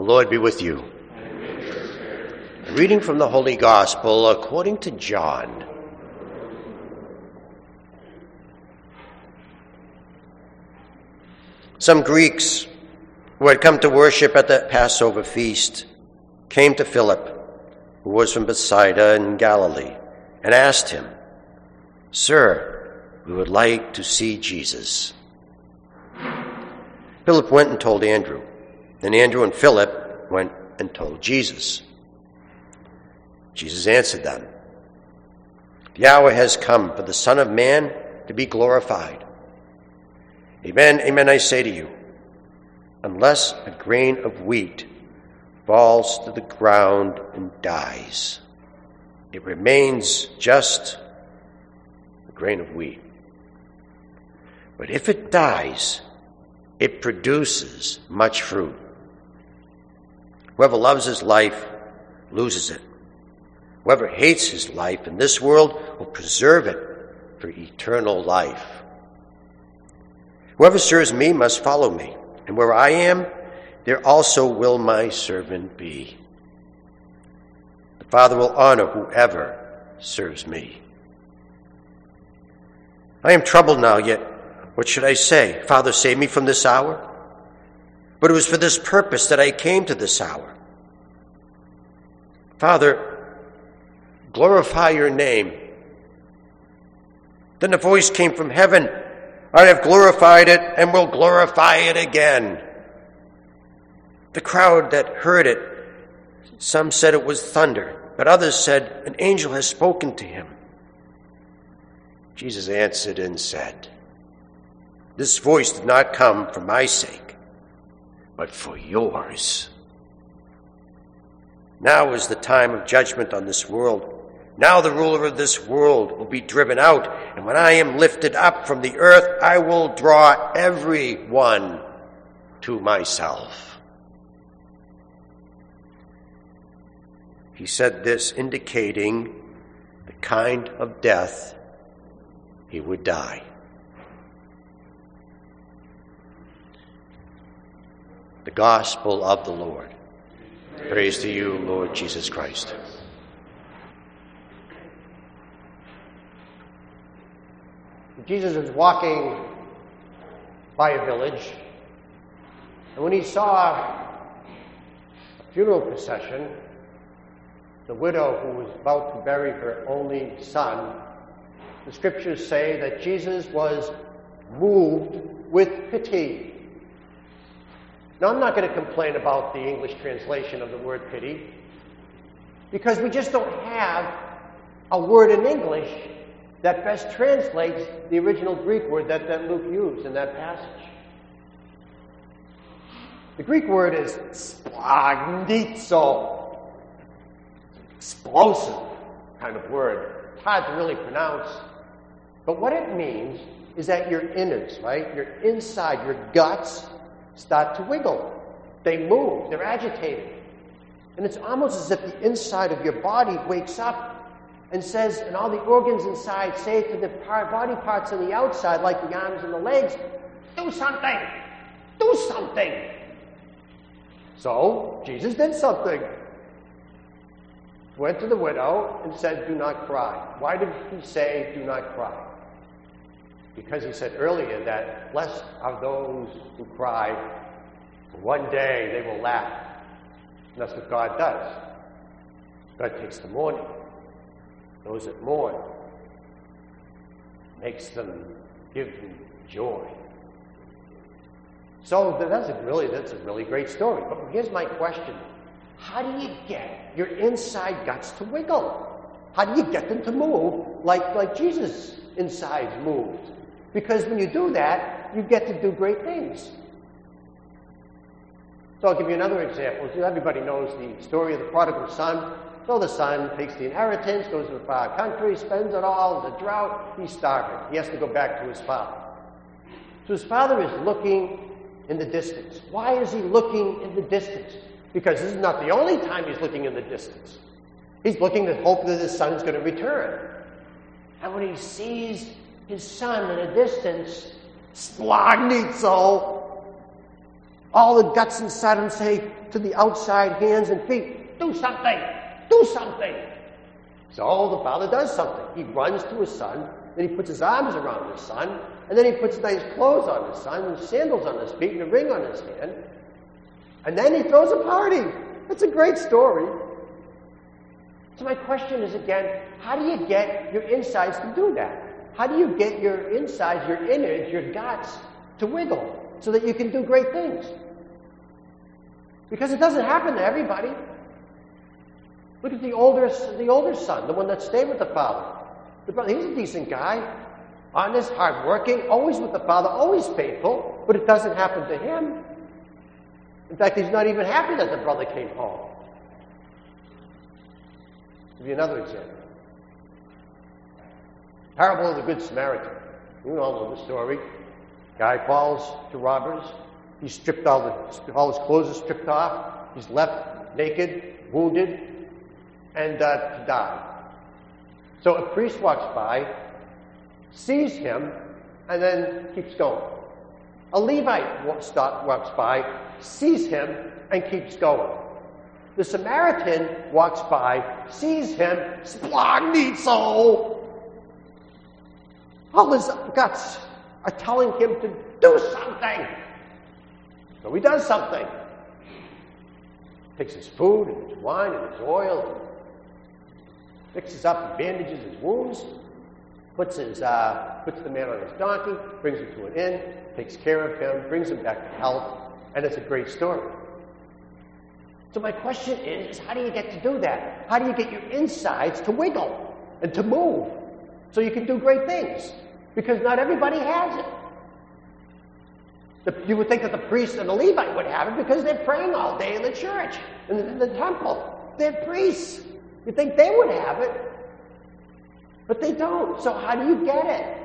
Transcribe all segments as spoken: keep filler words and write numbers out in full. The Lord be with you. And with your spirit. A reading from the Holy Gospel according to John. Some Greeks who had come to worship at the Passover feast came to Philip, who was from Bethsaida in Galilee, and asked him, "Sir, we would like to see Jesus." Philip went and told Andrew. Then Andrew and Philip went and told Jesus. Jesus answered them, "The hour has come for the Son of Man to be glorified. Amen, amen, I say to you, unless a grain of wheat falls to the ground and dies, it remains just a grain of wheat. But if it dies, it produces much fruit. Whoever loves his life loses it. Whoever hates his life in this world will preserve it for eternal life. Whoever serves me must follow me, and where I am, there also will my servant be. The Father will honor whoever serves me. I am troubled now, yet what should I say? Father, save me from this hour? But it was for this purpose that I came to this hour. Father, glorify your name." Then a voice came from heaven, "I have glorified it and will glorify it again." The crowd that heard it, some said it was thunder, but others said, "An angel has spoken to him." Jesus answered and said, "This voice did not come for my sake, but for yours. Now is the time of judgment on this world. Now the ruler of this world will be driven out, and when I am lifted up from the earth, I will draw everyone to myself." He said this, indicating the kind of death he would die. The Gospel of the Lord. Praise to you, Lord Jesus Christ. Jesus was walking by a village, and when he saw a funeral procession, the widow who was about to bury her only son, the scriptures say that Jesus was moved with pity. Now, I'm not going to complain about the English translation of the word pity, because we just don't have a word in English that best translates the original Greek word that, that Luke used in that passage. The Greek word is splanchnizo. Explosive kind of word. It's hard to really pronounce. But what it means is that your innards, right? Your inside, your guts start to wiggle. They move. They're agitated. And it's almost as if the inside of your body wakes up and says, and all the organs inside, save for the body parts on the outside, like the arms and the legs, "Do something! Do something!" So, Jesus did something. Went to the widow and said, "Do not cry." Why did he say, "Do not cry"? Because he said earlier that blessed are those who cry, for one day they will laugh. And that's what God does. God takes the mourning, those that mourn, makes them, give them joy. So that's a really, that's a really great story. But here's my question. How do you get your inside guts to wiggle? How do you get them to move like, like Jesus' insides moved? Because when you do that, you get to do great things. So I'll give you another example. Everybody knows the story of the prodigal son. So the son takes the inheritance, goes to a far country, spends it all, there's a drought, he's starving. He has to go back to his father. So his father is looking in the distance. Why is he looking in the distance? Because this is not the only time he's looking in the distance. He's looking to hope that his son's going to return. And when he sees his son in a distance, splanchnizo, all the guts inside him say to the outside hands and feet, do something, do something. So the father does something. He runs to his son, then he puts his arms around his son, and then he puts nice clothes on his son, and sandals on his feet, and a ring on his hand. And then he throws a party. That's a great story. So my question is again, how do you get your insides to do that? How do you get your insides, your innards, your guts to wiggle so that you can do great things? Because it doesn't happen to everybody. Look at the older, the older son, the one that stayed with the father. The brother, he's a decent guy, honest, hardworking, always with the father, always faithful, but it doesn't happen to him. In fact, he's not even happy that the brother came home. Give you another example. Parable of the Good Samaritan. You all know the story. Guy falls to robbers. He's stripped all the all his clothes are stripped off. He's left naked, wounded, and uh, to die. So a priest walks by, sees him, and then keeps going. A Levite walks by, sees him, and keeps going. The Samaritan walks by, sees him, splanchnizo. All his guts are telling him to do something. So he does something. Takes his food and his wine and his oil, and fixes up and bandages his wounds, puts, his, uh, puts the man on his donkey, brings him to an inn, takes care of him, brings him back to health, and it's a great story. So my question is, how do you get to do that? How do you get your insides to wiggle and to move so you can do great things? Because not everybody has it. The, you would think that the priest and the Levite would have it because they're praying all day in the church, in the, in the temple. They're priests. You'd think they would have it, but they don't. So how do you get it?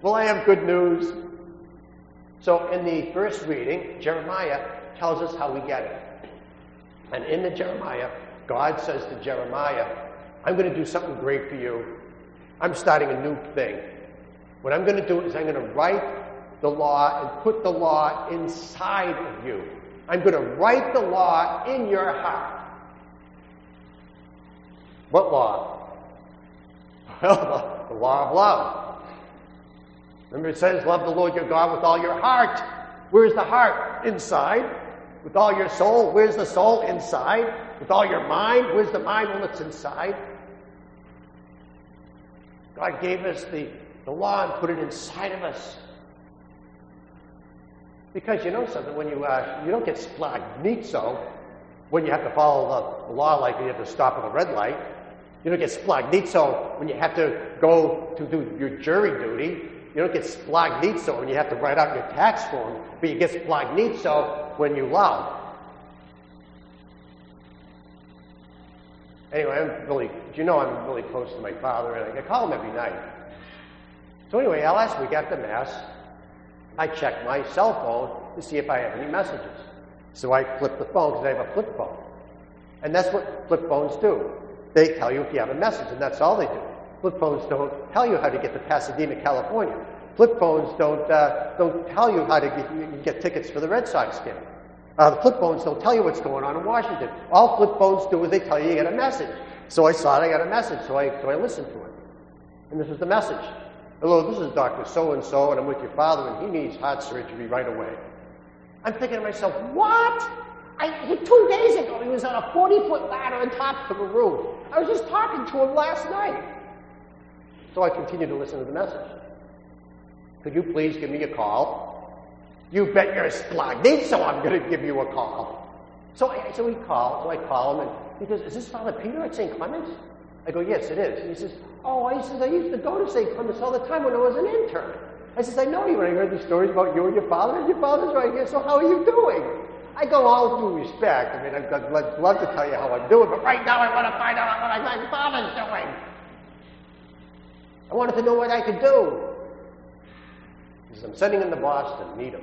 Well, I have good news. So in the first reading, Jeremiah tells us how we get it. And in the Jeremiah, God says to Jeremiah, I'm going to do something great for you. I'm starting a new thing. What I'm going to do is I'm going to write the law and put the law inside of you. I'm going to write the law in your heart. What law? Well, the law of love. Remember it says, love the Lord your God with all your heart. Where's the heart? Inside. With all your soul, where's the soul? Inside. With all your mind, where's the mind? Well, it's inside. God gave us the, the law and put it inside of us. Because you know something, when you uh, you don't get splanchnizo when you have to follow the, the law, like you have to stop at a red light. You don't get splanchnizo when you have to go to do your jury duty. You don't get splanchnizo when you have to write out your tax form, but you get splanchnizo when you love. Anyway, I'm really, you know I'm really close to my father, and I call him every night. So anyway, last week after Mass, I checked my cell phone to see if I have any messages. So I flip the phone, because I have a flip phone. And that's what flip phones do. They tell you if you have a message, and that's all they do. Flip phones don't tell you how to get to Pasadena, California. Flip phones don't uh, don't tell you how to get, get tickets for the Red Sox game. Uh, the flip phones don't tell you what's going on in Washington. All flip phones do is they tell you you get a message. So I saw it, I got a message, so I so I listened to it. And this was the message. Hello, this is Doctor So-and-so, and I'm with your father, and he needs heart surgery right away. I'm thinking to myself, what? I, he, two days ago, he was on a forty-foot ladder on top of a roof. I was just talking to him last night. So I continued to listen to the message. Could you please give me a call? You bet you're splanchnizo, so I'm going to give you a call. So I, so we call, so I call him, and he goes, is this Father Peter at Saint Clement's? I go, yes, it is. And he says, oh, I says, I used to go to Saint Clement's all the time when I was an intern. I says, I know you, and I heard these stories about you and your father, and your father's right here, so how are you doing? I go, all due respect, I mean, I'd, I'd love to tell you how I'm doing, but right now I want to find out what my father's doing. I wanted to know what I could do. I'm sending him to Boston, meet him.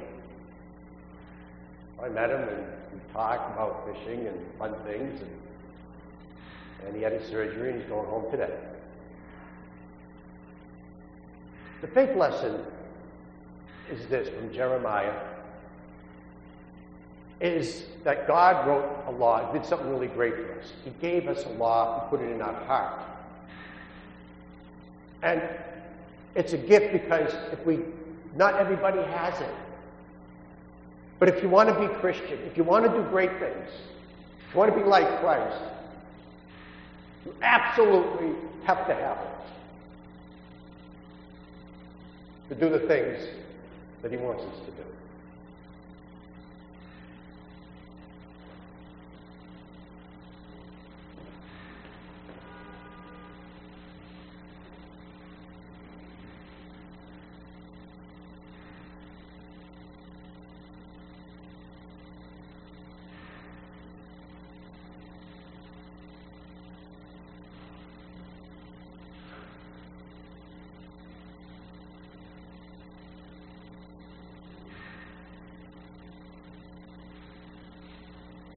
I met him and we talked about fishing and fun things, and, and he had his surgery and he's going home today. The faith lesson is this from Jeremiah is that God wrote a law, did something really great for us. He gave us a law, he put it in our heart. And it's a gift because if we, not everybody has it. But if you want to be Christian, if you want to do great things, if you want to be like Christ, you absolutely have to have it to do the things that he wants us to do.